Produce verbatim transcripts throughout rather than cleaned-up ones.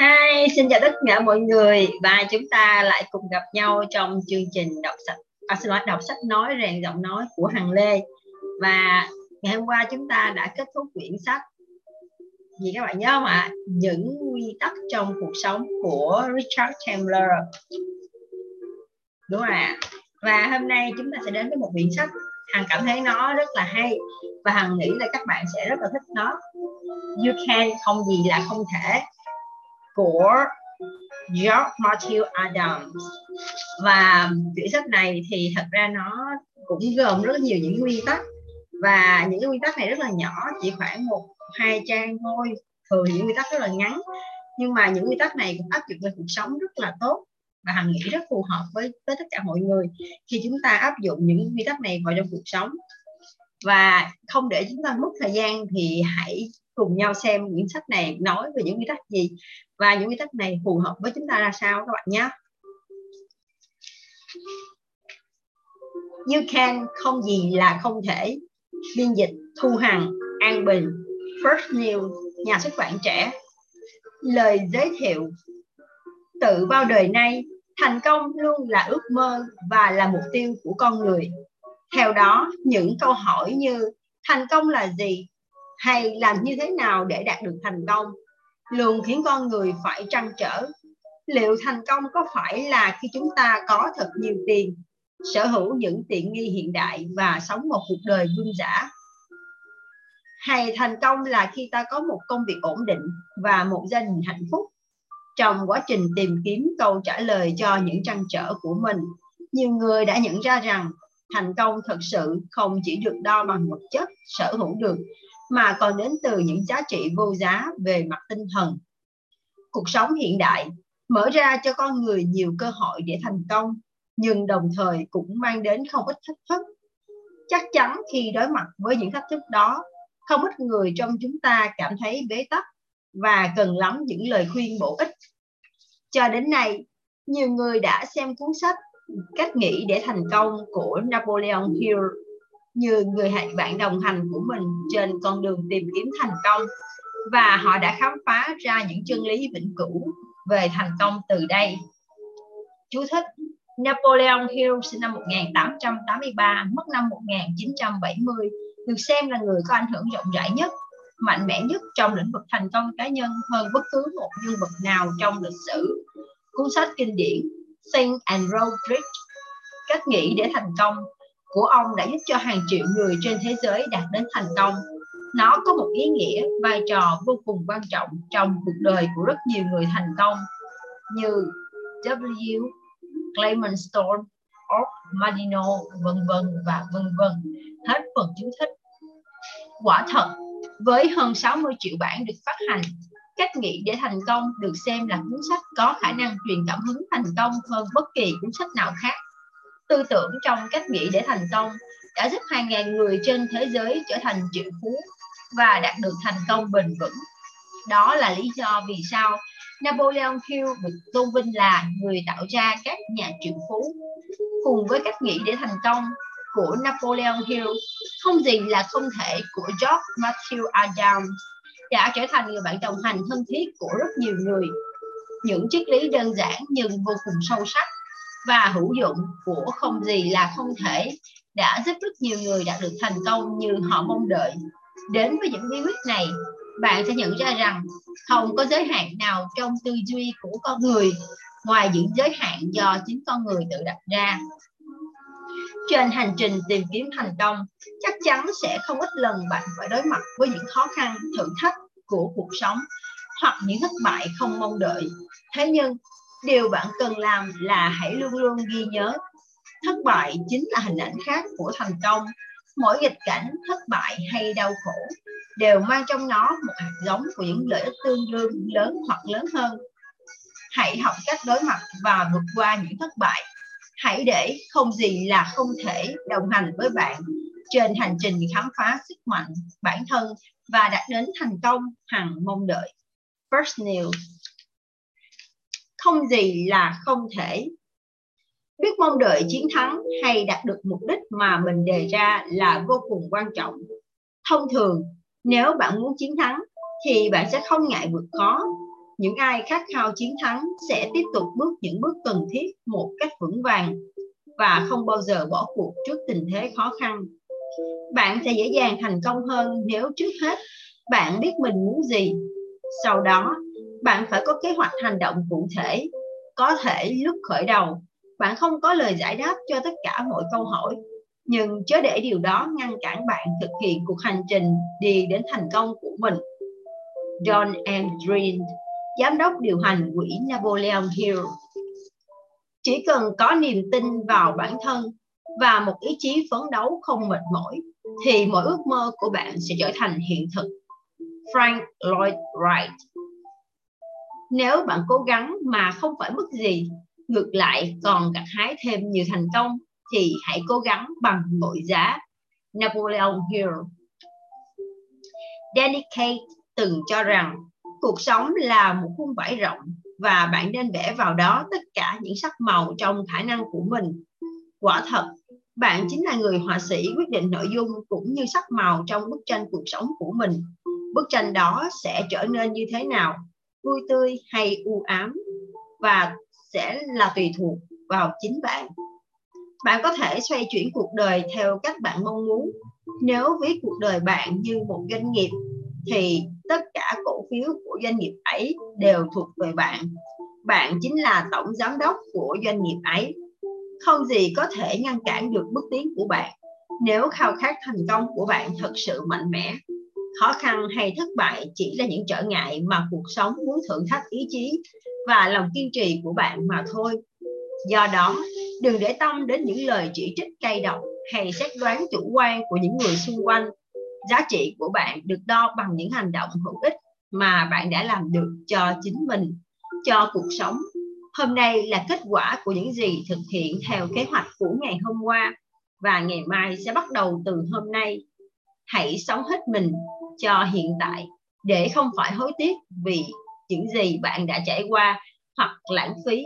Hi, xin chào tất cả mọi người và chúng ta lại cùng gặp nhau trong chương trình đọc sách à, xin lỗi, đọc sách nói rèn giọng nói của Hằng Lê. Và ngày hôm qua chúng ta đã kết thúc quyển sách gì các bạn nhớ không ạ? Những quy tắc trong cuộc sống của Richard Templer, đúng rồi ạ. Và hôm nay chúng ta sẽ đến với một quyển sách Hằng cảm thấy nó rất là hay và Hằng nghĩ là các bạn sẽ rất là thích nó. You Can, không gì là không thể, của George Matthew Adams. Và quyển sách này thì thật ra nó cũng gồm rất nhiều những nguyên tắc, và những nguyên tắc này rất là nhỏ, chỉ khoảng một hai trang thôi, thường những nguyên tắc rất là ngắn, nhưng mà những nguyên tắc này cũng áp dụng vào cuộc sống rất là tốt, và Hằng nghĩ rất phù hợp với, với tất cả mọi người khi chúng ta áp dụng những nguyên tắc này vào trong cuộc sống. Và không để chúng ta mất thời gian thì hãy cùng nhau xem quyển sách này nói về những nguyên tắc gì và những nguyên tắc này phù hợp với chúng ta ra sao các bạn nhé. You Can, không gì là không thể. Biên dịch Thu Hằng, An Bình, First News, nhà xuất bản Trẻ. Lời giới thiệu: tự bao đời nay, thành công luôn là ước mơ và là mục tiêu của con người. Theo đó, những câu hỏi như thành công là gì, hay làm như thế nào để đạt được thành công, luôn khiến con người phải trăn trở. Liệu thành công có phải là khi chúng ta có thật nhiều tiền, sở hữu những tiện nghi hiện đại và sống một cuộc đời vương giả? Hay thành công là khi ta có một công việc ổn định và một gia đình hạnh phúc? Trong quá trình tìm kiếm câu trả lời cho những trăn trở của mình, nhiều người đã nhận ra rằng thành công thật sự không chỉ được đo bằng vật chất sở hữu được, mà còn đến từ những giá trị vô giá về mặt tinh thần. Cuộc sống hiện đại mở ra cho con người nhiều cơ hội để thành công, nhưng đồng thời cũng mang đến không ít thách thức. Chắc chắn khi đối mặt với những thách thức đó, không ít người trong chúng ta cảm thấy bế tắc và cần lắm những lời khuyên bổ ích. Cho đến nay, nhiều người đã xem cuốn sách Cách nghĩ để thành công của Napoleon Hill như người bạn đồng hành của mình trên con đường tìm kiếm thành công, và họ đã khám phá ra những chân lý vĩnh cửu về thành công từ đây. Chú thích: Napoleon Hill sinh năm một nghìn tám trăm tám mươi ba, mất năm một nghìn chín trăm bảy mươi, được xem là người có ảnh hưởng rộng rãi nhất, mạnh mẽ nhất trong lĩnh vực thành công cá nhân hơn bất cứ một nhân vật nào trong lịch sử. Cuốn sách kinh điển Think and Grow Rich, Cách nghĩ để thành công của ông đã giúp cho hàng triệu người trên thế giới đạt đến thành công. Nó có một ý nghĩa, vai trò vô cùng quan trọng trong cuộc đời của rất nhiều người thành công như W. Clement Stone, Art Malinow, vân vân và vân vân. Hết phần chú thích. Quả thật, với hơn sáu mươi triệu bản được phát hành, Cách nghĩ để thành công được xem là cuốn sách có khả năng truyền cảm hứng thành công hơn bất kỳ cuốn sách nào khác. Tư tưởng trong Cách nghĩ để thành công đã giúp hai nghìn người trên thế giới trở thành triệu phú và đạt được thành công bền vững. Đó là lý do vì sao Napoleon Hill được tôn vinh là người tạo ra các nhà triệu phú. Cùng với Cách nghĩ để thành công của Napoleon Hill, Không gì là không thể của George Matthew Adams đã trở thành người bạn đồng hành thân thiết của rất nhiều người. Những triết lý đơn giản nhưng vô cùng sâu sắc và hữu dụng của Không gì là không thể đã giúp rất nhiều người đạt được thành công như họ mong đợi. Đến với những bí quyết này, bạn sẽ nhận ra rằng không có giới hạn nào trong tư duy của con người ngoài những giới hạn do chính con người tự đặt ra. Trên hành trình tìm kiếm thành công, chắc chắn sẽ không ít lần bạn phải đối mặt với những khó khăn, thử thách của cuộc sống hoặc những thất bại không mong đợi. Thế nhưng, điều bạn cần làm là hãy luôn luôn ghi nhớ, thất bại chính là hình ảnh khác của thành công. Mỗi nghịch cảnh, thất bại hay đau khổ đều mang trong nó một hạt giống của những lợi ích tương đương lớn hoặc lớn hơn. Hãy học cách đối mặt và vượt qua những thất bại. Hãy để không gì là không thể đồng hành với bạn trên hành trình khám phá sức mạnh bản thân và đạt đến thành công Hằng mong đợi. First News. Không gì là không thể. Biết mong đợi chiến thắng hay đạt được mục đích mà mình đề ra là vô cùng quan trọng. Thông thường, nếu bạn muốn chiến thắng thì bạn sẽ không ngại vượt khó. Những ai khát khao chiến thắng sẽ tiếp tục bước những bước cần thiết một cách vững vàng và không bao giờ bỏ cuộc trước tình thế khó khăn. Bạn sẽ dễ dàng thành công hơn nếu trước hết bạn biết mình muốn gì. Sau đó, bạn phải có kế hoạch hành động cụ thể. Có thể lúc khởi đầu, bạn không có lời giải đáp cho tất cả mọi câu hỏi, nhưng chớ để điều đó ngăn cản bạn thực hiện cuộc hành trình đi đến thành công của mình. John M. Green, giám đốc điều hành quỹ Napoleon Hill. Chỉ cần có niềm tin vào bản thân và một ý chí phấn đấu không mệt mỏi, thì mọi ước mơ của bạn sẽ trở thành hiện thực. Frank Lloyd Wright. Nếu bạn cố gắng mà không phải mất gì, ngược lại còn gặt hái thêm nhiều thành công, thì hãy cố gắng bằng mọi giá. Napoleon Hill. Danny Kate từng cho rằng cuộc sống là một khung vải rộng và bạn nên vẽ vào đó tất cả những sắc màu trong khả năng của mình. Quả thật, bạn chính là người họa sĩ quyết định nội dung cũng như sắc màu trong bức tranh cuộc sống của mình. Bức tranh đó sẽ trở nên như thế nào, vui tươi hay u ám, và sẽ là tùy thuộc vào chính bạn. Bạn có thể xoay chuyển cuộc đời theo cách bạn mong muốn. Nếu ví cuộc đời bạn như một doanh nghiệp, thì tất cả cổ phiếu của doanh nghiệp ấy đều thuộc về bạn. Bạn chính là tổng giám đốc của doanh nghiệp ấy. Không gì có thể ngăn cản được bước tiến của bạn nếu khao khát thành công của bạn thật sự mạnh mẽ. Khó khăn hay thất bại chỉ là những trở ngại mà cuộc sống muốn thử thách ý chí và lòng kiên trì của bạn mà thôi. Do đó, đừng để tâm đến những lời chỉ trích cay độc hay xét đoán chủ quan của những người xung quanh. Giá trị của bạn được đo bằng những hành động hữu ích mà bạn đã làm được cho chính mình, cho cuộc sống. Hôm nay là kết quả của những gì thực hiện theo kế hoạch của ngày hôm qua, và ngày mai sẽ bắt đầu từ hôm nay. Hãy sống hết mình cho hiện tại để không phải hối tiếc vì những gì bạn đã trải qua hoặc lãng phí.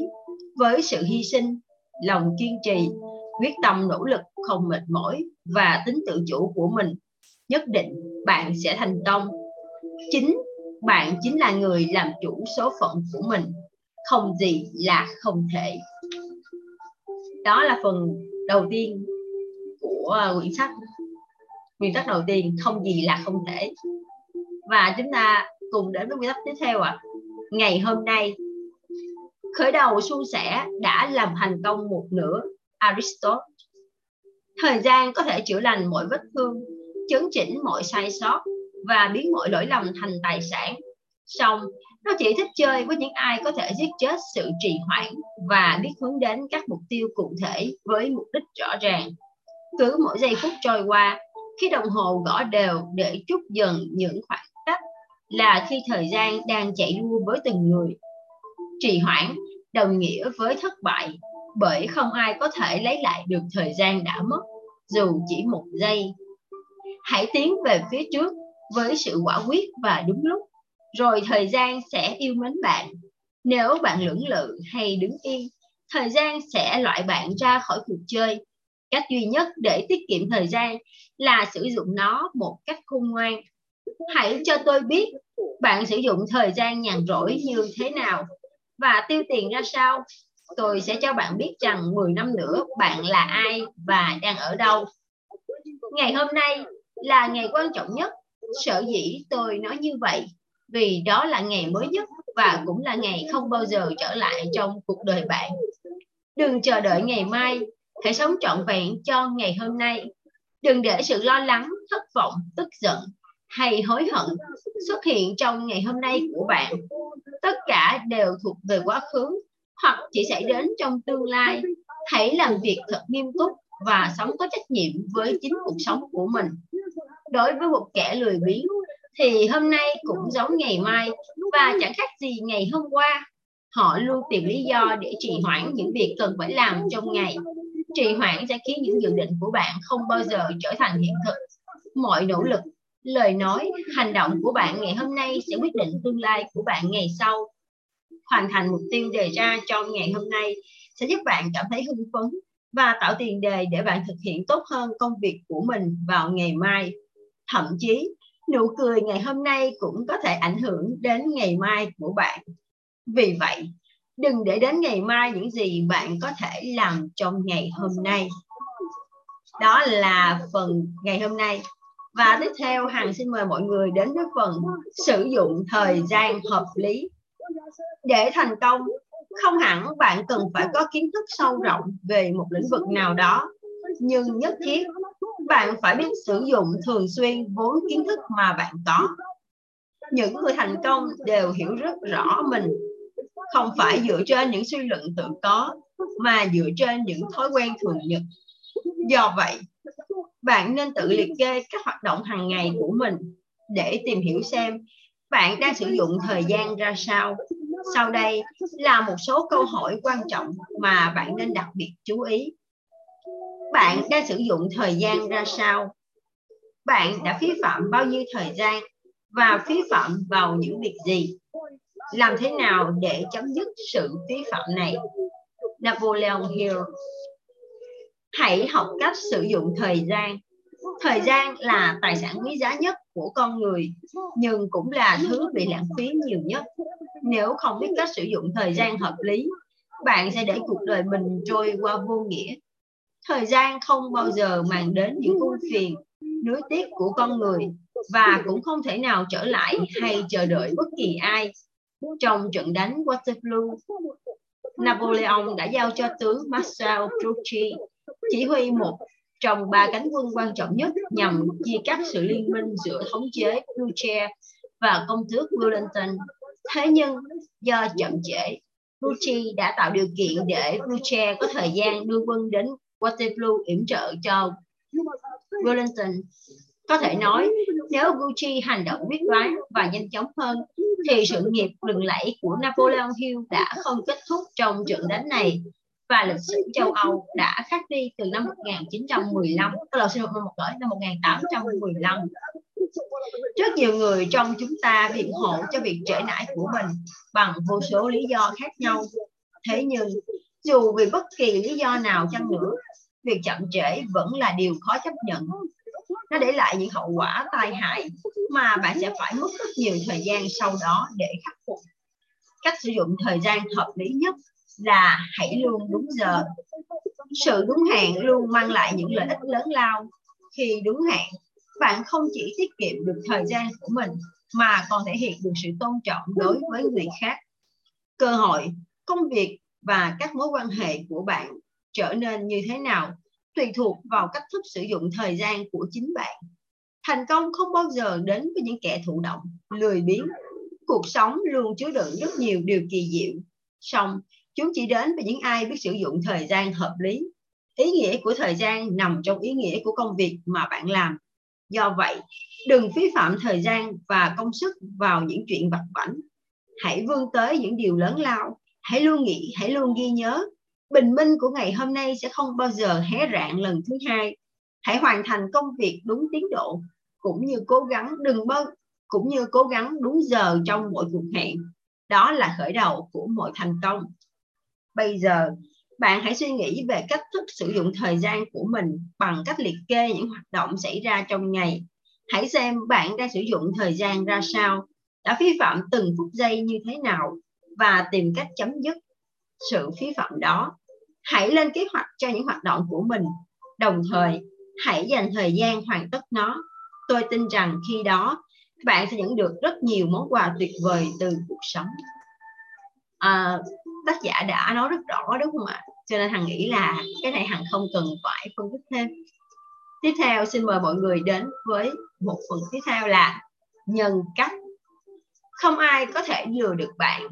Với sự hy sinh, lòng kiên trì, quyết tâm nỗ lực không mệt mỏi và tính tự chủ của mình, nhất định bạn sẽ thành công. Chính bạn chính là người làm chủ số phận của mình. Không gì là không thể. Đó là phần đầu tiên của quyển sách. Nguyên tắc đầu tiên, không gì là không thể. Và chúng ta cùng đến với nguyên tắc tiếp theo ạ. À. Ngày hôm nay, khởi đầu suôn sẻ đã làm thành công một nửa. Aristotle. Thời gian có thể chữa lành mọi vết thương, chấn chỉnh mọi sai sót và biến mọi lỗi lầm thành tài sản. Song, nó chỉ thích chơi với những ai có thể giết chết sự trì hoãn và biết hướng đến các mục tiêu cụ thể với mục đích rõ ràng. Cứ mỗi giây phút trôi qua, khi đồng hồ gõ đều để trút dần những khoảng cách là khi thời gian đang chạy đua với từng người. Trì hoãn đồng nghĩa với thất bại, bởi không ai có thể lấy lại được thời gian đã mất, dù chỉ một giây. Hãy tiến về phía trước với sự quả quyết và đúng lúc, rồi thời gian sẽ yêu mến bạn. Nếu bạn lưỡng lự hay đứng yên, thời gian sẽ loại bạn ra khỏi cuộc chơi. Cách duy nhất để tiết kiệm thời gian là sử dụng nó một cách khôn ngoan. Hãy cho tôi biết bạn sử dụng thời gian nhàn rỗi như thế nào và tiêu tiền ra sao. Tôi sẽ cho bạn biết rằng mười năm nữa bạn là ai và đang ở đâu. Ngày hôm nay là ngày quan trọng nhất. Sở dĩ tôi nói như vậy vì đó là ngày mới nhất và cũng là ngày không bao giờ trở lại trong cuộc đời bạn. Đừng chờ đợi ngày mai, hãy sống trọn vẹn cho ngày hôm nay. Đừng để sự lo lắng, thất vọng, tức giận hay hối hận xuất hiện trong ngày hôm nay của bạn. Tất cả đều thuộc về quá khứ hoặc chỉ xảy đến trong tương lai. Hãy làm việc thật nghiêm túc và sống có trách nhiệm với chính cuộc sống của mình. Đối với một kẻ lười biếng thì hôm nay cũng giống ngày mai và chẳng khác gì ngày hôm qua. Họ luôn tìm lý do để trì hoãn những việc cần phải làm trong ngày. Trì hoãn sẽ khiến những dự định của bạn không bao giờ trở thành hiện thực. Mọi nỗ lực, lời nói, hành động của bạn ngày hôm nay sẽ quyết định tương lai của bạn ngày sau. Hoàn thành mục tiêu đề ra trong ngày hôm nay sẽ giúp bạn cảm thấy hưng phấn và tạo tiền đề để bạn thực hiện tốt hơn công việc của mình vào ngày mai. Thậm chí, nụ cười ngày hôm nay cũng có thể ảnh hưởng đến ngày mai của bạn. Vì vậy, đừng để đến ngày mai những gì bạn có thể làm trong ngày hôm nay. Đó là phần ngày hôm nay. Và tiếp theo, Hằng xin mời mọi người đến với phần sử dụng thời gian hợp lý. Để thành công, không hẳn bạn cần phải có kiến thức sâu rộng về một lĩnh vực nào đó, nhưng nhất thiết bạn phải biết sử dụng thường xuyên vốn kiến thức mà bạn có. Những người thành công đều hiểu rất rõ mình, không phải dựa trên những suy luận tự có, mà dựa trên những thói quen thường nhật. Do vậy, bạn nên tự liệt kê các hoạt động hàng ngày của mình để tìm hiểu xem bạn đang sử dụng thời gian ra sao. Sau đây là một số câu hỏi quan trọng mà bạn nên đặc biệt chú ý. Bạn đang sử dụng thời gian ra sao? Bạn đã phí phạm bao nhiêu thời gian và phí phạm vào những việc gì? Làm thế nào để chấm dứt sự phí phạm này? Napoleon Hill. Hãy học cách sử dụng thời gian. Thời gian là tài sản quý giá nhất của con người, nhưng cũng là thứ bị lãng phí nhiều nhất. Nếu không biết cách sử dụng thời gian hợp lý, bạn sẽ để cuộc đời mình trôi qua vô nghĩa. Thời gian không bao giờ mang đến những ưu phiền, nuối tiếc của con người, và cũng không thể nào trở lại hay chờ đợi bất kỳ ai. Trong trận đánh Waterloo, Napoleon đã giao cho tướng Marshal Grouchy chỉ huy một trong ba cánh quân quan trọng nhất nhằm chia cắt sự liên minh giữa thống chế Blücher và công tước Wellington. Thế nhưng, do chậm trễ, Grouchy đã tạo điều kiện để Blücher có thời gian đưa quân đến Waterloo yểm trợ cho Wellington. Có thể nói, nếu Grouchy hành động quyết đoán và nhanh chóng hơn, thì sự nghiệp lừng lẫy của Napoleon Hill đã không kết thúc trong trận đánh này, và lịch sử châu Âu đã khác đi từ năm một nghìn chín trăm mười lăm, tức là năm một nghìn tám trăm mười lăm. Rất nhiều người trong chúng ta biện hộ cho việc trễ nải của mình bằng vô số lý do khác nhau. Thế nhưng, dù vì bất kỳ lý do nào chăng nữa, việc chậm trễ vẫn là điều khó chấp nhận. Nó để lại những hậu quả tai hại mà bạn sẽ phải mất rất nhiều thời gian sau đó để khắc phục. Cách sử dụng thời gian hợp lý nhất là hãy luôn đúng giờ. Sự đúng hẹn luôn mang lại những lợi ích lớn lao. Khi đúng hẹn, bạn không chỉ tiết kiệm được thời gian của mình mà còn thể hiện được sự tôn trọng đối với người khác. Cơ hội, công việc và các mối quan hệ của bạn trở nên như thế nào tùy thuộc vào cách thức sử dụng thời gian của chính bạn. Thành công không bao giờ đến với những kẻ thụ động, lười biếng. Cuộc sống luôn chứa đựng rất nhiều điều kỳ diệu. Song, chúng chỉ đến với những ai biết sử dụng thời gian hợp lý. Ý nghĩa của thời gian nằm trong ý nghĩa của công việc mà bạn làm. Do vậy, đừng phí phạm thời gian và công sức vào những chuyện vặt vãnh. Hãy vươn tới những điều lớn lao. Hãy luôn nghĩ, hãy luôn ghi nhớ. Bình minh của ngày hôm nay sẽ không bao giờ hé rạng lần thứ hai. Hãy hoàn thành công việc đúng tiến độ, cũng như cố gắng đừng bơ, cũng như cố gắng đúng giờ trong mỗi cuộc hẹn. Đó là khởi đầu của mọi thành công. Bây giờ, bạn hãy suy nghĩ về cách thức sử dụng thời gian của mình bằng cách liệt kê những hoạt động xảy ra trong ngày. Hãy xem bạn đang sử dụng thời gian ra sao, đã phí phạm từng phút giây như thế nào và tìm cách chấm dứt sự phí phạm đó. Hãy lên kế hoạch cho những hoạt động của mình, đồng thời hãy dành thời gian hoàn tất nó. Tôi tin rằng khi đó, bạn sẽ nhận được rất nhiều món quà tuyệt vời từ cuộc sống. À, tác giả đã nói rất rõ đúng không ạ? Cho nên Hằng nghĩ là cái này Hằng không cần phải phân tích thêm. Tiếp theo xin mời mọi người đến với một phần tiếp theo là nhân cách. Không ai có thể lừa được bạn,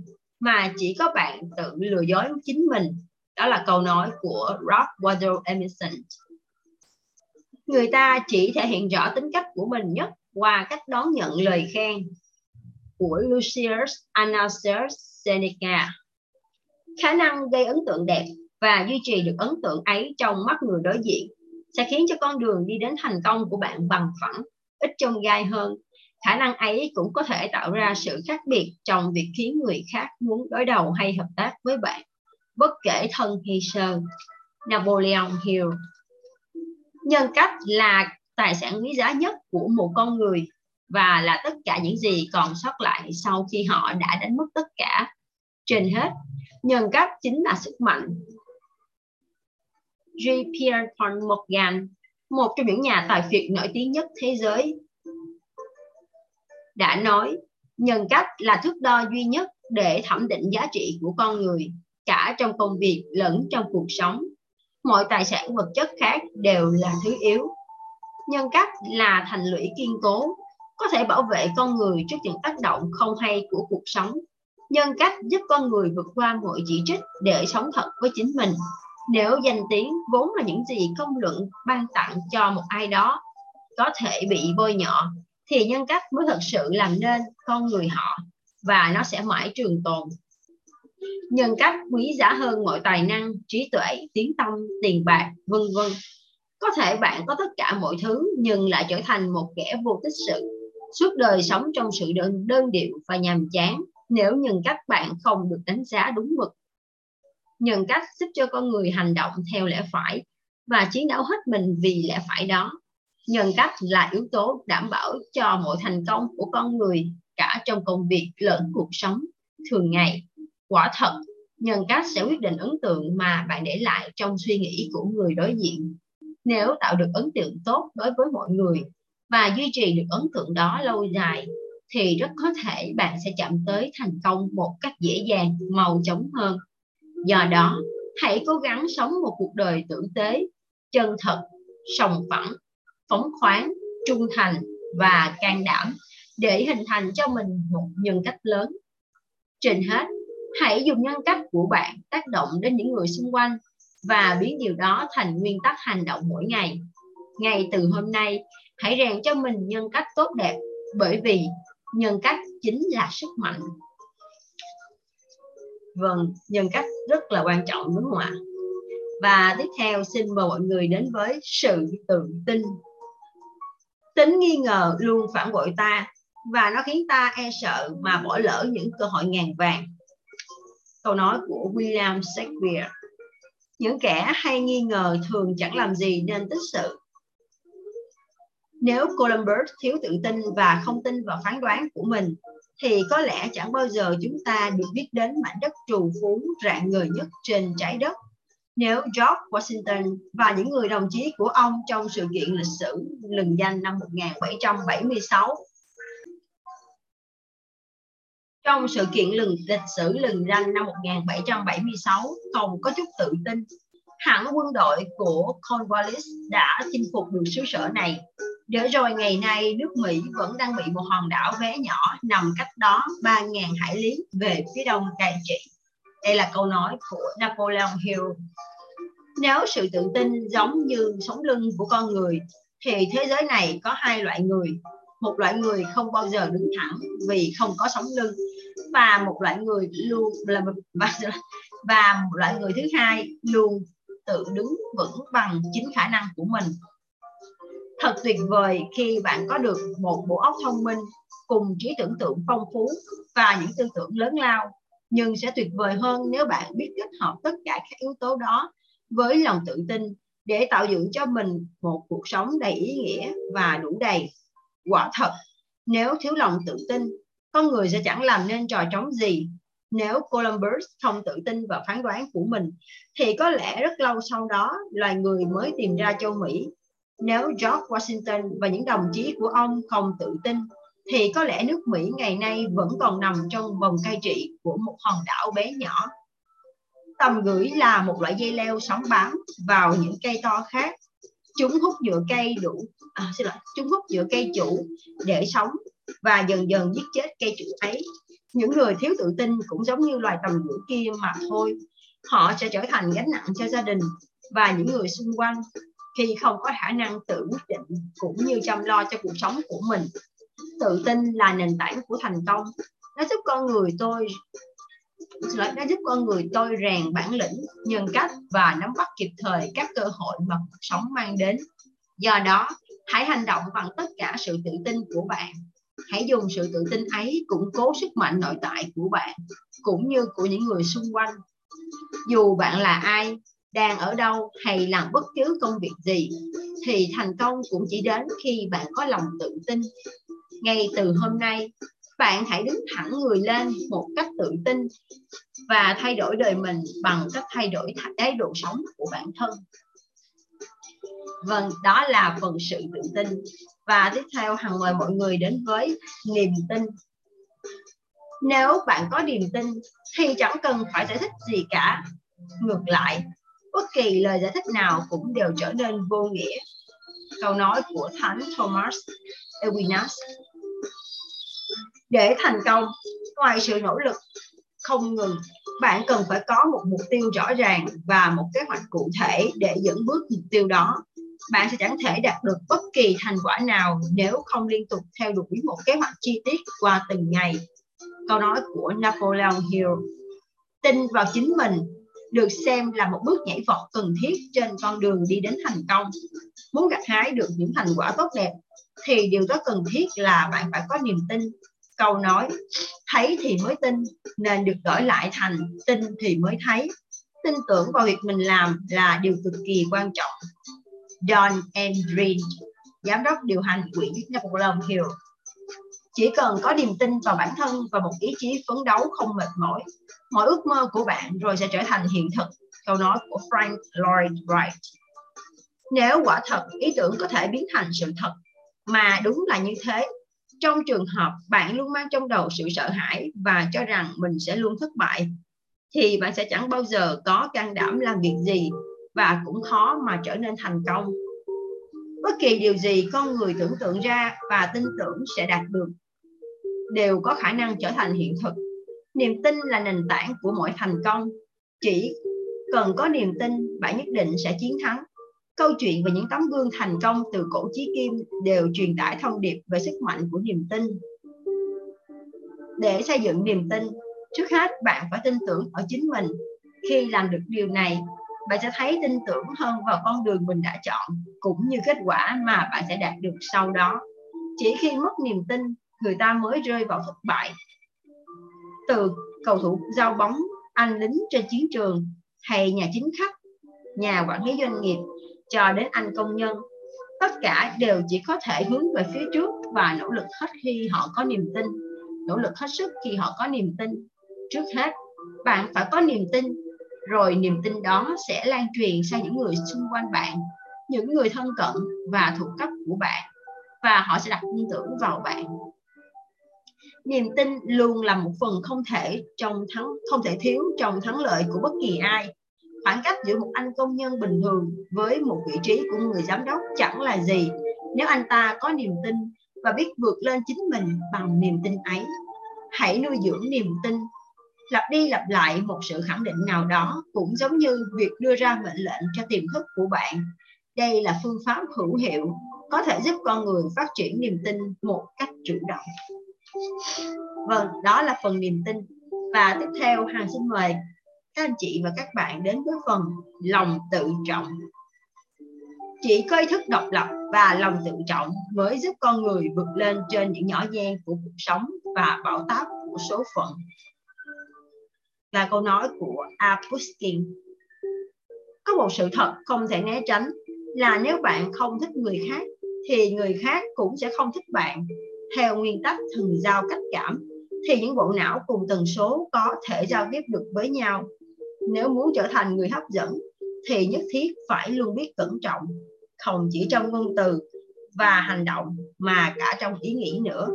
mà chỉ có bạn tự lừa dối chính mình. Đó là câu nói của Ralph Waldo Emerson. Người ta chỉ thể hiện rõ tính cách của mình nhất qua cách đón nhận lời khen của Lucius Anacreus Seneca. Khả năng gây ấn tượng đẹp và duy trì được ấn tượng ấy trong mắt người đối diện sẽ khiến cho con đường đi đến thành công của bạn bằng phẳng, ít chông gai hơn. Khả năng ấy cũng có thể tạo ra sự khác biệt trong việc khiến người khác muốn đối đầu hay hợp tác với bạn, bất kể thân hay sơ. Napoleon Hill. Nhân cách là tài sản quý giá nhất của một con người. và là tất cả những gì còn sót lại sau khi họ đã đánh mất tất cả. Trên hết, nhân cách chính là sức mạnh. G. Pierre Paul Morgan, một trong những nhà tài phiệt nổi tiếng nhất thế giới, đã nói nhân cách là thước đo duy nhất để thẩm định giá trị của con người, cả trong công việc lẫn trong cuộc sống. Mọi tài sản vật chất khác đều là thứ yếu. Nhân cách là thành lũy kiên cố, có thể bảo vệ con người trước những tác động không hay của cuộc sống. Nhân cách giúp con người vượt qua mọi chỉ trích để sống thật với chính mình. Nếu danh tiếng vốn là những gì công luận ban tặng cho một ai đó có thể bị bôi nhọ, thì nhân cách mới thật sự làm nên con người họ, và nó sẽ mãi trường tồn. Nhân cách quý giá hơn mọi tài năng, trí tuệ, tiếng tăm, tiền bạc, vân vân. Có thể bạn có tất cả mọi thứ nhưng lại trở thành một kẻ vô tích sự, suốt đời sống trong sự đơn, đơn điệu và nhàm chán nếu nhân cách bạn không được đánh giá đúng mực. Nhân cách giúp cho con người hành động theo lẽ phải và chiến đấu hết mình vì lẽ phải đó. Nhân cách là yếu tố đảm bảo cho mọi thành công của con người, cả trong công việc lẫn cuộc sống thường ngày. Quả thật, nhân cách sẽ quyết định ấn tượng mà bạn để lại trong suy nghĩ của người đối diện. Nếu tạo được ấn tượng tốt đối với mọi người và duy trì được ấn tượng đó lâu dài, thì rất có thể bạn sẽ chạm tới thành công một cách dễ dàng, mau chóng hơn. Do đó, hãy cố gắng sống một cuộc đời tử tế, chân thật, sòng phẳng, phóng khoáng, trung thành và can đảm để hình thành cho mình một nhân cách lớn. Trên hết, hãy dùng nhân cách của bạn tác động đến những người xung quanh và biến điều đó thành nguyên tắc hành động mỗi ngày. Ngay từ hôm nay, hãy rèn cho mình nhân cách tốt đẹp, bởi vì nhân cách chính là sức mạnh. Vâng, nhân cách rất là quan trọng đúng không ạ? Và tiếp theo xin mời mọi người đến với sự tự tin. Tính nghi ngờ luôn phản bội ta, và nó khiến ta e sợ mà bỏ lỡ những cơ hội ngàn vàng. Câu nói của William Shakespeare. Những kẻ hay nghi ngờ thường chẳng làm gì nên tích sự. Nếu Columbus thiếu tự tin và không tin vào phán đoán của mình, thì có lẽ chẳng bao giờ chúng ta được biết đến mảnh đất trù phú rạng ngời nhất trên trái đất. Nếu George Washington và những người đồng chí của ông trong sự kiện lịch sử lừng danh năm một nghìn bảy trăm bảy mươi sáu, trong sự kiện lừng, lịch sử lừng danh năm một nghìn bảy trăm bảy mươi sáu không có chút tự tin, hẳn quân đội của Cornwallis đã chinh phục được xứ sở này. Để rồi ngày nay nước Mỹ vẫn đang bị một hòn đảo bé nhỏ nằm cách đó ba nghìn hải lý về phía đông cai trị. Đây là câu nói của Napoleon Hill. Nếu sự tự tin giống như sống lưng của con người, thì thế giới này có hai loại người. Một loại người không bao giờ đứng thẳng vì không có sống lưng, và một loại người luôn là và, và một loại người thứ hai luôn tự đứng vững bằng chính khả năng của mình. Thật tuyệt vời khi bạn có được một bộ óc thông minh cùng trí tưởng tượng phong phú và những tư tưởng lớn lao, nhưng sẽ tuyệt vời hơn nếu bạn biết kết hợp tất cả các yếu tố đó với lòng tự tin để tạo dựng cho mình một cuộc sống đầy ý nghĩa và đủ đầy. Quả thật, nếu thiếu lòng tự tin, con người sẽ chẳng làm nên trò trống gì. Nếu Columbus không tự tin vào phán đoán của mình, thì có lẽ rất lâu sau đó loài người mới tìm ra châu Mỹ. Nếu George Washington và những đồng chí của ông không tự tin, thì có lẽ nước Mỹ ngày nay vẫn còn nằm trong vòng cai trị của một hòn đảo bé nhỏ. Tầm gửi là một loại dây leo sóng bám vào những cây to khác. Chúng hút dựa cây đủ, à, xin lỗi, chúng hút dựa cây chủ để sống và dần dần giết chết cây chủ ấy. Những người thiếu tự tin cũng giống như loài tầm gửi kia mà thôi. Họ sẽ trở thành gánh nặng cho gia đình và những người xung quanh khi không có khả năng tự quyết định cũng như chăm lo cho cuộc sống của mình. Tự tin là nền tảng của thành công. Nó giúp con người tôi Nó giúp con người tôi rèn bản lĩnh, nhân cách và nắm bắt kịp thời các cơ hội mà cuộc sống mang đến. Do đó, hãy hành động bằng tất cả sự tự tin của bạn. Hãy dùng sự tự tin ấy củng cố sức mạnh nội tại của bạn, cũng như của những người xung quanh. Dù bạn là ai, đang ở đâu hay làm bất cứ công việc gì, thì thành công cũng chỉ đến khi bạn có lòng tự tin. Ngay từ hôm nay, bạn hãy đứng thẳng người lên một cách tự tin và thay đổi đời mình bằng cách thay đổi thái độ sống của bản thân. Vâng, đó là phần sự tự tin. Và tiếp theo Hằng mời mọi người đến với niềm tin. Nếu bạn có niềm tin thì chẳng cần phải giải thích gì cả. Ngược lại, bất kỳ lời giải thích nào cũng đều trở nên vô nghĩa. Câu nói của Thánh Thomas Aquinas. Để thành công, ngoài sự nỗ lực không ngừng, bạn cần phải có một mục tiêu rõ ràng và một kế hoạch cụ thể để dẫn bước mục tiêu đó. Bạn sẽ chẳng thể đạt được bất kỳ thành quả nào nếu không liên tục theo đuổi một kế hoạch chi tiết qua từng ngày. Câu nói của Napoleon Hill. Tin vào chính mình được xem là một bước nhảy vọt cần thiết trên con đường đi đến thành công. Muốn gặt hái được những thành quả tốt đẹp thì điều đó cần thiết là bạn phải có niềm tin. Câu nói thấy thì mới tin nên được đổi lại thành tin thì mới thấy. Tin tưởng vào việc mình làm là điều cực kỳ quan trọng. Don Andrew, giám đốc điều hành quỹ Napoleon Hill. Chỉ cần có niềm tin vào bản thân và một ý chí phấn đấu không mệt mỏi, mọi ước mơ của bạn rồi sẽ trở thành hiện thực. Câu nói của Frank Lloyd Wright. Nếu quả thật ý tưởng có thể biến thành sự thật, mà đúng là như thế, trong trường hợp bạn luôn mang trong đầu sự sợ hãi và cho rằng mình sẽ luôn thất bại, thì bạn sẽ chẳng bao giờ có can đảm làm việc gì và cũng khó mà trở nên thành công. Bất kỳ điều gì con người tưởng tượng ra và tin tưởng sẽ đạt được đều có khả năng trở thành hiện thực. Niềm tin là nền tảng của mọi thành công. Chỉ cần có niềm tin, bạn nhất định sẽ chiến thắng. Câu chuyện về những tấm gương thành công từ cổ chí kim đều truyền tải thông điệp về sức mạnh của niềm tin. Để xây dựng niềm tin, trước hết bạn phải tin tưởng ở chính mình. Khi làm được điều này, bạn sẽ thấy tin tưởng hơn vào con đường mình đã chọn, cũng như kết quả mà bạn sẽ đạt được sau đó. Chỉ khi mất niềm tin, người ta mới rơi vào thất bại. Từ cầu thủ giao bóng, anh lính trên chiến trường, hay nhà chính khách, nhà quản lý doanh nghiệp, cho đến anh công nhân, tất cả đều chỉ có thể hướng về phía trước và nỗ lực hết khi họ có niềm tin. Nỗ lực hết sức khi họ có niềm tin. Trước hết, bạn phải có niềm tin, rồi niềm tin đó sẽ lan truyền sang những người xung quanh bạn, những người thân cận và thuộc cấp của bạn, và họ sẽ đặt tin tưởng vào bạn. Niềm tin luôn là một phần không thể trong thắng không thể thiếu trong thắng lợi của bất kỳ ai. Khoảng cách giữa một anh công nhân bình thường với một vị trí của người giám đốc chẳng là gì nếu anh ta có niềm tin và biết vượt lên chính mình bằng niềm tin ấy. Hãy nuôi dưỡng niềm tin. Lặp đi lặp lại một sự khẳng định nào đó cũng giống như việc đưa ra mệnh lệnh cho tiềm thức của bạn. Đây là phương pháp hữu hiệu có thể giúp con người phát triển niềm tin một cách chủ động. Vâng, đó là phần niềm tin. Và tiếp theo Hằng xin mời các anh chị và các bạn đến với phần lòng tự trọng. Chỉ có ý thức độc lập và lòng tự trọng mới giúp con người vượt lên trên những nhỏ nhen của cuộc sống và bão táp của số phận. Là câu nói của A. Pushkin. Có một sự thật không thể né tránh là nếu bạn không thích người khác thì người khác cũng sẽ không thích bạn. Theo nguyên tắc thần giao cách cảm thì những bộ não cùng tần số có thể giao tiếp được với nhau. Nếu muốn trở thành người hấp dẫn thì nhất thiết phải luôn biết cẩn trọng, không chỉ trong ngôn từ và hành động mà cả trong ý nghĩ nữa.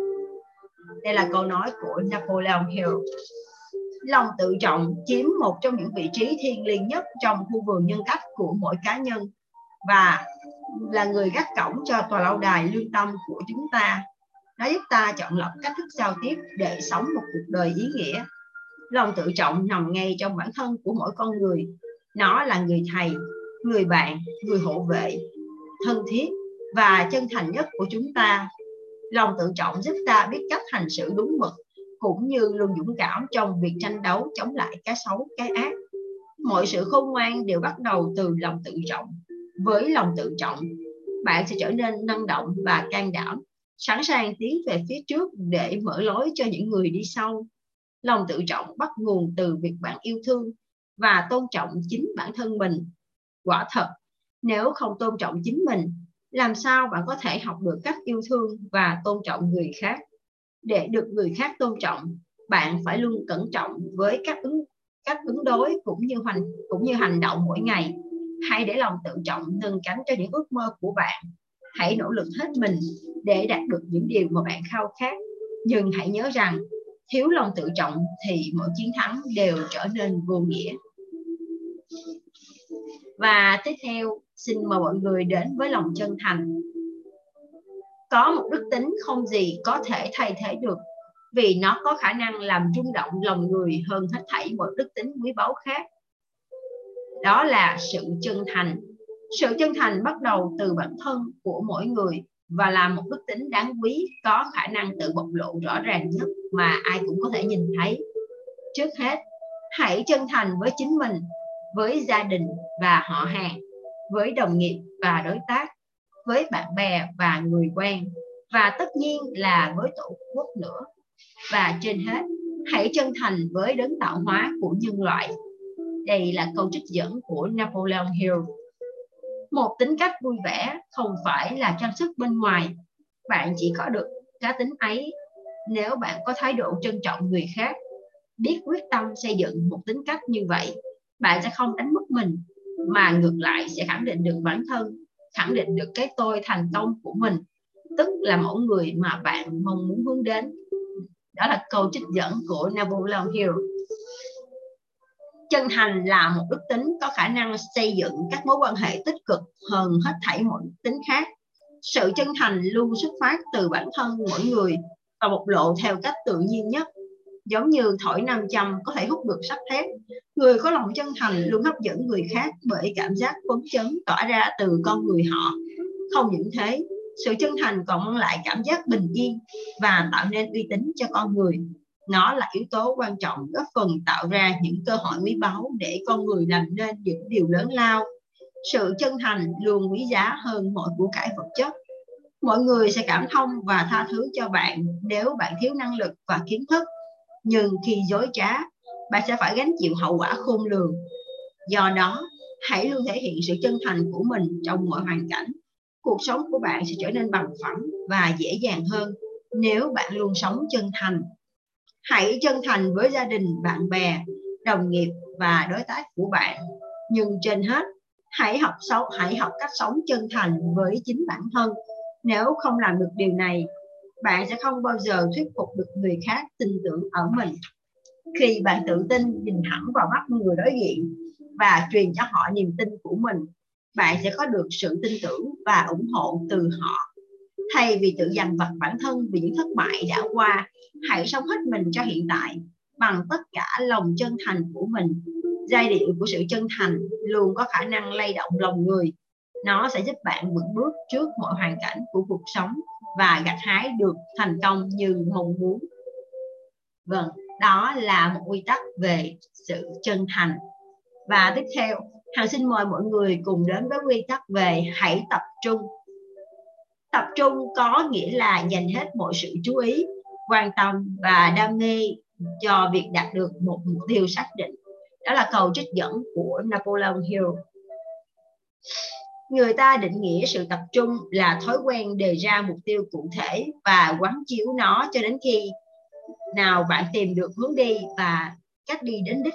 Đây là câu nói của Napoleon Hill. Lòng tự trọng chiếm một trong những vị trí thiêng liêng nhất trong khu vườn nhân cách của mỗi cá nhân và là người gác cổng cho tòa lâu đài lương tâm của chúng ta. Nó giúp ta chọn lọc cách thức giao tiếp để sống một cuộc đời ý nghĩa. Lòng tự trọng nằm ngay trong bản thân của mỗi con người. Nó là người thầy, người bạn, người hộ vệ, thân thiết và chân thành nhất của chúng ta. Lòng tự trọng giúp ta biết cách hành xử đúng mực, cũng như luôn dũng cảm trong việc tranh đấu chống lại cái xấu, cái ác. Mọi sự khôn ngoan đều bắt đầu từ lòng tự trọng. Với lòng tự trọng, bạn sẽ trở nên năng động và can đảm, sẵn sàng tiến về phía trước để mở lối cho những người đi sau. Lòng tự trọng bắt nguồn từ việc bạn yêu thương và tôn trọng chính bản thân mình. Quả thật, nếu không tôn trọng chính mình, Làm sao bạn có thể học được cách yêu thương và tôn trọng người khác? Để được người khác tôn trọng, bạn phải luôn cẩn trọng với các ứng cách ứng đối cũng như hành cũng như hành động mỗi ngày. Hãy để lòng tự trọng nâng cánh cho những ước mơ của bạn. Hãy nỗ lực hết mình để đạt được những điều mà bạn khao khát. Nhưng hãy nhớ rằng thiếu lòng tự trọng thì mọi chiến thắng đều trở nên vô nghĩa. Và tiếp theo, xin mời mọi người đến với lòng chân thành. Có một đức tính không gì có thể thay thế được, vì nó có khả năng làm rung động lòng người hơn hết thảy mọi đức tính quý báu khác. Đó là sự chân thành. Sự chân thành bắt đầu từ bản thân của mỗi người và là một đức tính đáng quý có khả năng tự bộc lộ rõ ràng nhất mà ai cũng có thể nhìn thấy. Trước hết, hãy chân thành với chính mình, với gia đình và họ hàng, với đồng nghiệp và đối tác, với bạn bè và người quen, và tất nhiên là với tổ quốc nữa. Và trên hết, hãy chân thành với đấng tạo hóa của nhân loại. Đây là câu trích dẫn của Napoleon Hill. Một tính cách vui vẻ không phải là trang sức bên ngoài. Bạn chỉ có được cá tính ấy nếu bạn có thái độ trân trọng người khác. Biết quyết tâm xây dựng một tính cách như vậy, bạn sẽ không đánh mất mình, mà ngược lại sẽ khẳng định được bản thân, khẳng định được cái tôi thành công của mình, tức là mẫu người mà bạn mong muốn hướng đến. Đó là câu trích dẫn của Napoleon Hill. Chân thành là một đức tính có khả năng xây dựng các mối quan hệ tích cực hơn hết thảy mọi đức tính khác. Sự chân thành luôn xuất phát từ bản thân mỗi người và bộc lộ theo cách tự nhiên nhất. Giống như thổi nam châm có thể hút được sắt thép, người có lòng chân thành luôn hấp dẫn người khác bởi cảm giác phấn chấn tỏa ra từ con người họ. Không những thế, sự chân thành còn mang lại cảm giác bình yên và tạo nên uy tín cho con người. Nó là yếu tố quan trọng góp phần tạo ra những cơ hội quý báu để con người làm nên những điều lớn lao. Sự chân thành luôn quý giá hơn mọi của cải vật chất. Mọi người sẽ cảm thông và tha thứ cho bạn nếu bạn thiếu năng lực và kiến thức. Nhưng khi dối trá, bạn sẽ phải gánh chịu hậu quả khôn lường. Do đó, hãy luôn thể hiện sự chân thành của mình trong mọi hoàn cảnh. Cuộc sống của bạn sẽ trở nên bằng phẳng và dễ dàng hơn nếu bạn luôn sống chân thành. Hãy chân thành với gia đình, bạn bè, đồng nghiệp và đối tác của bạn. Nhưng trên hết, hãy học sống, hãy học cách sống chân thành với chính bản thân. Nếu không làm được điều này, bạn sẽ không bao giờ thuyết phục được người khác tin tưởng ở mình. Khi bạn tự tin nhìn thẳng vào mắt người đối diện và truyền cho họ niềm tin của mình, bạn sẽ có được sự tin tưởng và ủng hộ từ họ. Thay vì tự dằn vặt bản thân vì những thất bại đã qua, hãy sống hết mình cho hiện tại bằng tất cả lòng chân thành của mình. Giai điệu của sự chân thành luôn có khả năng lay động lòng người. Nó sẽ giúp bạn vững bước trước mọi hoàn cảnh của cuộc sống và gặt hái được thành công như mong muốn. Vâng, đó là một quy tắc về sự chân thành. Và tiếp theo, Hằng xin mời mọi người cùng đến với quy tắc về hãy tập trung. Tập trung có nghĩa là dành hết mọi sự chú ý, quan tâm và đam mê cho việc đạt được một mục tiêu xác định. Đó là câu trích dẫn của Napoleon Hill. Người ta định nghĩa sự tập trung là thói quen đề ra mục tiêu cụ thể và quán chiếu nó cho đến khi nào bạn tìm được hướng đi và cách đi đến đích.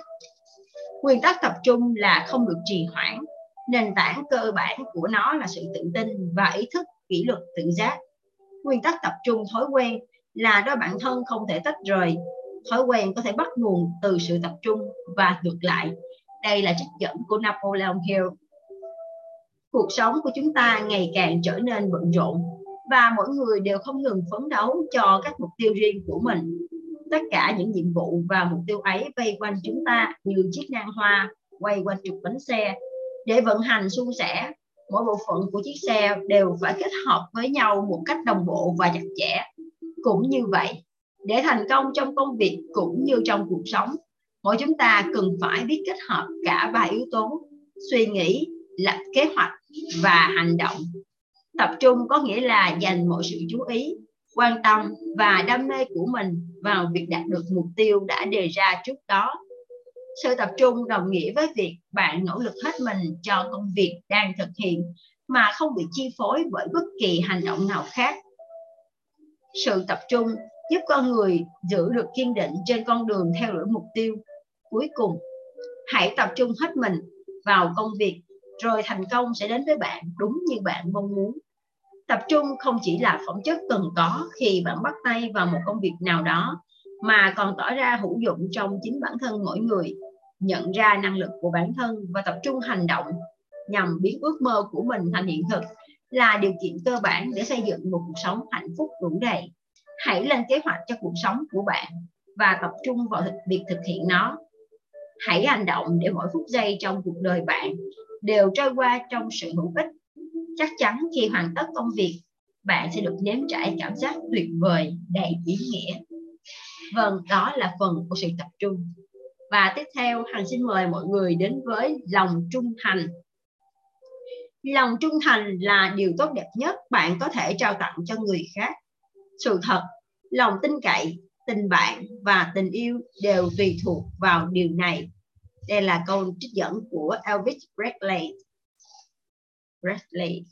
Nguyên tắc tập trung là không được trì hoãn. Nền tảng cơ bản của nó là sự tự tin và ý thức kỷ luật tự giác. Nguyên tắc tập trung thói quen là đôi bản thân không thể tách rời. Thói quen có thể bắt nguồn từ sự tập trung và ngược lại. Đây là trích dẫn của Napoleon Hill. Cuộc sống của chúng ta ngày càng trở nên bận rộn và mỗi người đều không ngừng phấn đấu cho các mục tiêu riêng của mình. Tất cả những nhiệm vụ và mục tiêu ấy vây quanh chúng ta như chiếc nan hoa quay quanh trục bánh xe. Để vận hành suôn sẻ, mỗi bộ phận của chiếc xe đều phải kết hợp với nhau một cách đồng bộ và chặt chẽ. Cũng như vậy, để thành công trong công việc cũng như trong cuộc sống, mỗi chúng ta cần phải biết kết hợp cả ba yếu tố: suy nghĩ, lập kế hoạch và hành động. Tập trung có nghĩa là dành mọi sự chú ý, quan tâm và đam mê của mình vào việc đạt được mục tiêu đã đề ra trước đó. Sự tập trung đồng nghĩa với việc bạn nỗ lực hết mình cho công việc đang thực hiện mà không bị chi phối bởi bất kỳ hành động nào khác. Sự tập trung giúp con người giữ được kiên định trên con đường theo đuổi mục tiêu. Cuối cùng, hãy tập trung hết mình vào công việc, rồi thành công sẽ đến với bạn đúng như bạn mong muốn. Tập trung không chỉ là phẩm chất cần có khi bạn bắt tay vào một công việc nào đó, mà còn tỏ ra hữu dụng trong chính bản thân mỗi người. Nhận ra năng lực của bản thân và tập trung hành động nhằm biến ước mơ của mình thành hiện thực là điều kiện cơ bản để xây dựng một cuộc sống hạnh phúc đủ đầy. Hãy lên kế hoạch cho cuộc sống của bạn và tập trung vào việc thực hiện nó. Hãy hành động để mỗi phút giây trong cuộc đời bạn đều trôi qua trong sự hữu ích. Chắc chắn khi hoàn tất công việc, bạn sẽ được nếm trải cảm giác tuyệt vời, đầy ý nghĩa. Vâng, đó là phần của sự tập trung. Và tiếp theo, Hằng xin mời mọi người đến với lòng trung thành. Lòng trung thành là điều tốt đẹp nhất bạn có thể trao tặng cho người khác. Sự thật, lòng tin cậy, tình bạn và tình yêu đều tùy thuộc vào điều này. Đây là câu trích dẫn của Elvis Bradley. Bradley.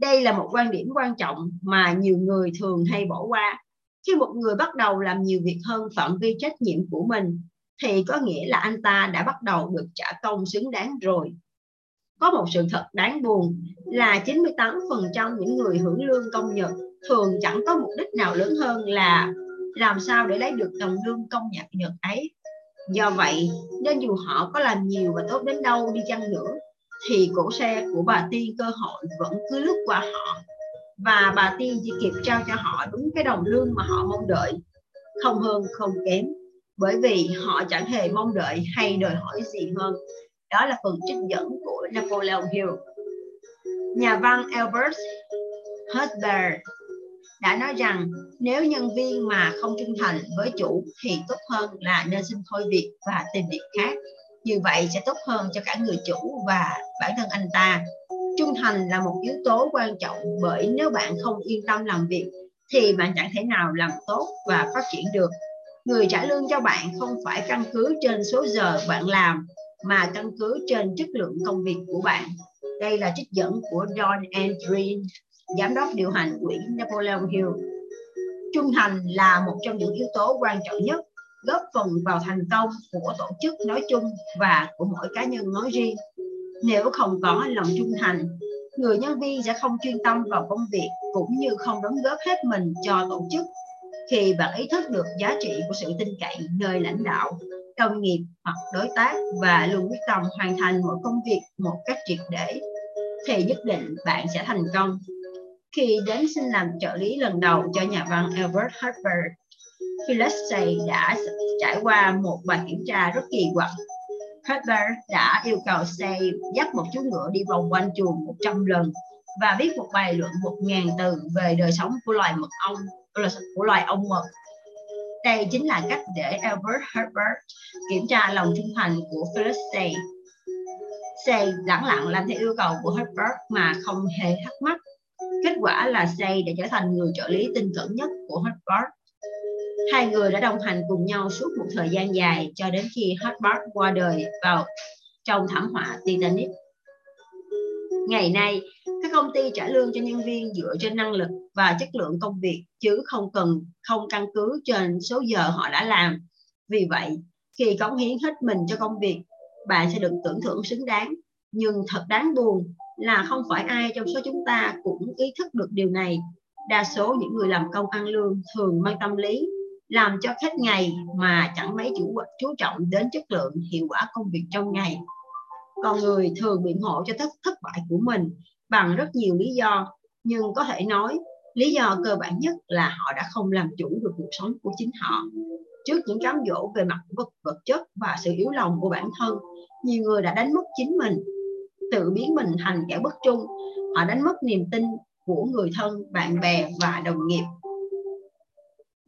Đây là một quan điểm quan trọng mà nhiều người thường hay bỏ qua. Khi một người bắt đầu làm nhiều việc hơn phạm vi trách nhiệm của mình, thì có nghĩa là anh ta đã bắt đầu được trả công xứng đáng rồi. Có một sự thật đáng buồn là chín mươi tám phần trăm những người hưởng lương công Nhật thường chẳng có mục đích nào lớn hơn là làm sao để lấy được đồng lương công Nhật Nhật ấy. Do vậy, nên dù họ có làm nhiều và tốt đến đâu đi chăng nữa, thì cỗ xe của bà Tiên cơ hội vẫn cứ lướt qua họ, và bà Tiên chỉ kịp trao cho họ đúng cái đồng lương mà họ mong đợi, không hơn không kém, bởi vì họ chẳng hề mong đợi hay đòi hỏi gì hơn. Đó là phần trích dẫn của Napoleon Hill. Nhà văn Elbert Hubbard đã nói rằng nếu nhân viên mà không trung thành với chủ thì tốt hơn là nên xin thôi việc và tìm việc khác. Như vậy sẽ tốt hơn cho cả người chủ và bản thân anh ta. Trung thành là một yếu tố quan trọng, bởi nếu bạn không yên tâm làm việc thì bạn chẳng thể nào làm tốt và phát triển được. Người trả lương cho bạn không phải căn cứ trên số giờ bạn làm, mà căn cứ trên chất lượng công việc của bạn. Đây là trích dẫn của Don Andrew, giám đốc điều hành quỹ Napoleon Hill. Trung thành là một trong những yếu tố quan trọng nhất, góp phần vào thành công của tổ chức nói chung và của mỗi cá nhân nói riêng. Nếu không có lòng trung thành, người nhân viên sẽ không chuyên tâm vào công việc cũng như không đóng góp hết mình cho tổ chức. Khi bạn ý thức được giá trị của sự tin cậy nơi lãnh đạo, đồng nghiệp hoặc đối tác và luôn quyết tâm hoàn thành mọi công việc một cách triệt để, thì nhất định bạn sẽ thành công. Khi đến xin làm trợ lý lần đầu cho nhà văn Elbert Hubbard, Phil Stacy đã trải qua một bài kiểm tra rất kỳ quặc. Hubbard đã yêu cầu Stacy dắt một chú ngựa đi vòng quanh chuồng một trăm lần và viết một bài luận một nghìn từ về đời sống của loài mật ong, của loài ong mật. Đây chính là cách để Elbert Hubbard kiểm tra lòng trung thành của Phil Stacy. Stacy lẳng lặng làm theo yêu cầu của Hubbard mà không hề thắc mắc. Kết quả là Stacy đã trở thành người trợ lý tin cẩn nhất của Hubbard. Hai người đã đồng hành cùng nhau suốt một thời gian dài cho đến khi Hubbard qua đời vào trong thảm họa Titanic. Ngày nay, các công ty trả lương cho nhân viên dựa trên năng lực và chất lượng công việc chứ không cần không căn cứ trên số giờ họ đã làm. Vì vậy, khi cống hiến hết mình cho công việc, bạn sẽ được tưởng thưởng xứng đáng. Nhưng thật đáng buồn là không phải ai trong số chúng ta cũng ý thức được điều này. Đa số những người làm công ăn lương thường mang tâm lý làm cho hết ngày mà chẳng mấy chủ chú trọng đến chất lượng, hiệu quả công việc trong ngày. Con người thường biện hộ cho thất thất bại của mình bằng rất nhiều lý do, nhưng có thể nói lý do cơ bản nhất là họ đã không làm chủ được cuộc sống của chính họ. Trước những cám dỗ về mặt vật vật chất và sự yếu lòng của bản thân, nhiều người đã đánh mất chính mình, tự biến mình thành kẻ bất trung. Họ đánh mất niềm tin của người thân, bạn bè và đồng nghiệp.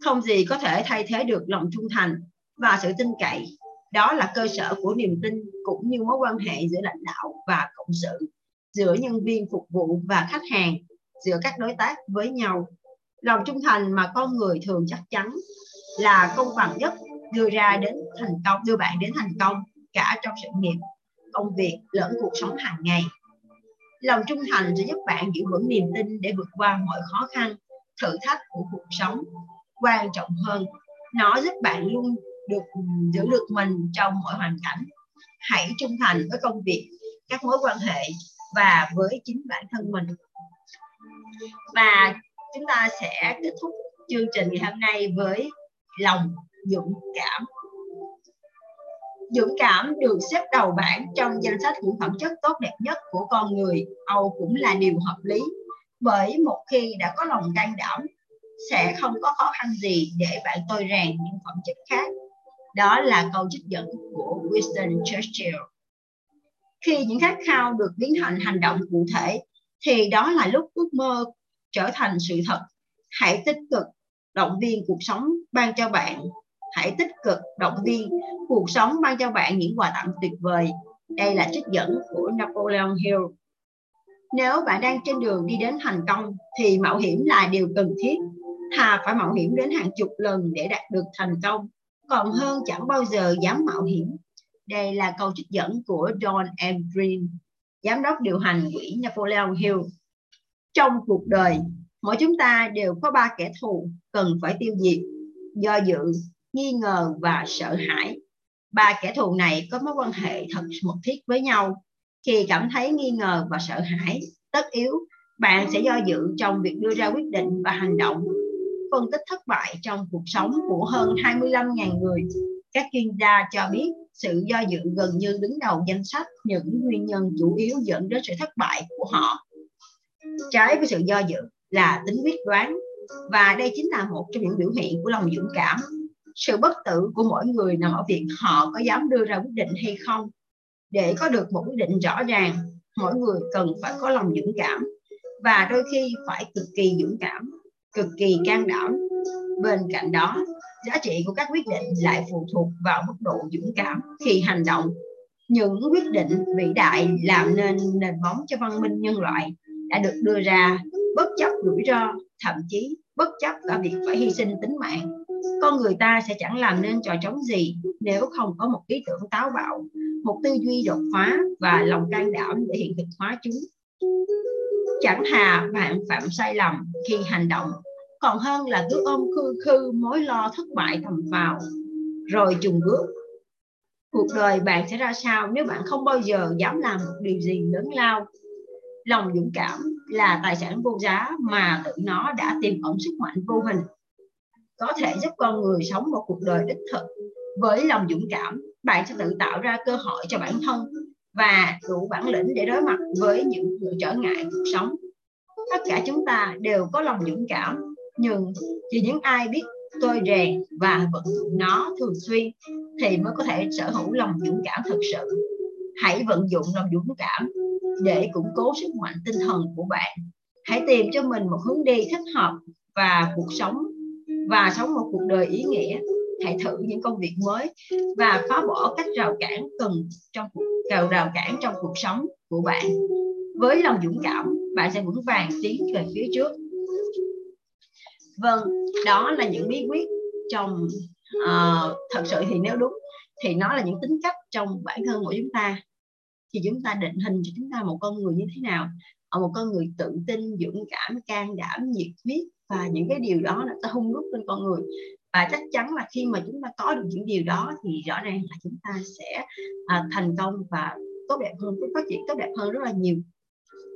Không gì có thể thay thế được lòng trung thành và sự tin cậy. Đó là cơ sở của niềm tin cũng như mối quan hệ giữa lãnh đạo và cộng sự, giữa nhân viên phục vụ và khách hàng, giữa các đối tác với nhau. Lòng trung thành mà con người thường chắc chắn là công bằng nhất, đưa ra đến thành công, đưa bạn đến thành công cả trong sự nghiệp, công việc lẫn cuộc sống hàng ngày. Lòng trung thành sẽ giúp bạn giữ vững niềm tin để vượt qua mọi khó khăn, thử thách của cuộc sống. Quan trọng hơn, nó giúp bạn luôn được giữ được mình trong mọi hoàn cảnh. Hãy trung thành với công việc, các mối quan hệ và với chính bản thân mình. Và chúng ta sẽ kết thúc chương trình ngày hôm nay với lòng dũng cảm. Dũng cảm được xếp đầu bảng trong danh sách những phẩm chất tốt đẹp nhất của con người, Âu cũng là điều hợp lý, bởi một khi đã có lòng can đảm, sẽ không có khó khăn gì để bạn tôi rèn những phẩm chất khác. Đó là câu trích dẫn của Winston Churchill. Khi những khát khao được biến thành hành động cụ thể, thì đó là lúc ước mơ trở thành sự thật. Hãy tích cực động viên cuộc sống ban cho bạn. Hãy tích cực động viên cuộc sống ban cho bạn những quà tặng tuyệt vời. Đây là trích dẫn của Napoleon Hill. Nếu bạn đang trên đường đi đến thành công thì mạo hiểm là điều cần thiết. Thà phải mạo hiểm đến hàng chục lần để đạt được thành công, còn hơn chẳng bao giờ dám mạo hiểm. Đây là câu trích dẫn của John M. Green, giám đốc điều hành quỹ Napoleon Hill. Trong cuộc đời, mỗi chúng ta đều có ba kẻ thù cần phải tiêu diệt: do dự, nghi ngờ và sợ hãi. Ba kẻ thù này có mối quan hệ thật mật thiết với nhau. Khi cảm thấy nghi ngờ và sợ hãi, tất yếu bạn sẽ do dự trong việc đưa ra quyết định và hành động. Phân tích thất bại trong cuộc sống của hơn hai mươi lăm nghìn người, các chuyên gia cho biết sự do dự gần như đứng đầu danh sách những nguyên nhân chủ yếu dẫn đến sự thất bại của họ. Trái với sự do dự là tính quyết đoán, và đây chính là một trong những biểu hiện của lòng dũng cảm. Sự bất tử của mỗi người nằm ở việc họ có dám đưa ra quyết định hay không. Để có được một quyết định rõ ràng, mỗi người cần phải có lòng dũng cảm, và đôi khi phải cực kỳ dũng cảm, cực kỳ can đảm. Bên cạnh đó, giá trị của các quyết định lại phụ thuộc vào mức độ dũng cảm khi hành động. Những quyết định vĩ đại làm nên nền móng cho văn minh nhân loại đã được đưa ra bất chấp rủi ro, thậm chí bất chấp cả việc phải hy sinh tính mạng. Con người ta sẽ chẳng làm nên trò trống gì nếu không có một ý tưởng táo bạo, một tư duy đột phá và lòng can đảm để hiện thực hóa chúng. Chẳng thà bạn phạm sai lầm khi hành động, còn hơn là cứ ôm khư khư mối lo thất bại thầm vào, rồi chùn bước. Cuộc đời bạn sẽ ra sao nếu bạn không bao giờ dám làm một điều gì lớn lao? Lòng dũng cảm là tài sản vô giá mà tự nó đã tiềm ẩn sức mạnh vô hình, có thể giúp con người sống một cuộc đời đích thực. Với lòng dũng cảm, bạn sẽ tự tạo ra cơ hội cho bản thân và đủ bản lĩnh để đối mặt với những trở ngại cuộc sống. Tất cả chúng ta đều có lòng dũng cảm, nhưng chỉ những ai biết tôi rèn và vận dụng nó thường xuyên thì mới có thể sở hữu lòng dũng cảm thực sự. Hãy vận dụng lòng dũng cảm để củng cố sức mạnh tinh thần của bạn. Hãy tìm cho mình một hướng đi thích hợp và cuộc sống và sống một cuộc đời ý nghĩa. Hãy thử những công việc mới và phá bỏ các rào cản cần trong cuộc rào cản trong cuộc sống của bạn. Với lòng dũng cảm, bạn sẽ vững vàng tiến về phía trước. Vâng, đó là những bí quyết trong uh, thật sự thì nếu đúng thì nó là những tính cách trong bản thân của chúng ta. Thì chúng ta định hình cho chúng ta một con người như thế nào? Một con người tự tin, dũng cảm, can đảm, nhiệt huyết, và những cái điều đó nó hung đúc lên con người. Và chắc chắn là khi mà chúng ta có được những điều đó thì rõ ràng là chúng ta sẽ à, thành công và tốt đẹp hơn, phát triển tốt đẹp hơn rất là nhiều.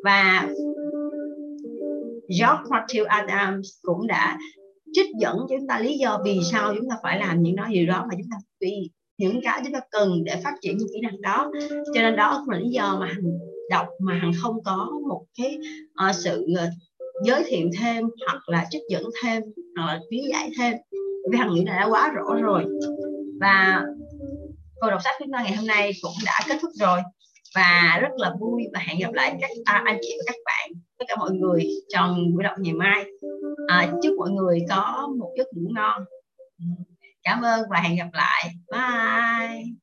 Và George Matthew Adams cũng đã trích dẫn cho chúng ta lý do vì sao chúng ta phải làm những điều đó, mà chúng ta vì những cái chúng ta cần để phát triển những kỹ năng đó. Cho nên đó cũng là lý do mà Hằng đọc mà Hằng không có một cái uh, sự uh, giới thiệu thêm hoặc là trích dẫn thêm hoặc là lý giải thêm, vì Hằng nghĩ là đã quá rõ rồi. Và cô đọc sách chúng ta ngày hôm nay cũng đã kết thúc rồi, và rất là vui và hẹn gặp lại các à, anh chị và các bạn, tất cả mọi người trong buổi đọc ngày mai. À, chúc mọi người có một giấc ngủ ngon. Cảm ơn và hẹn gặp lại. Bye.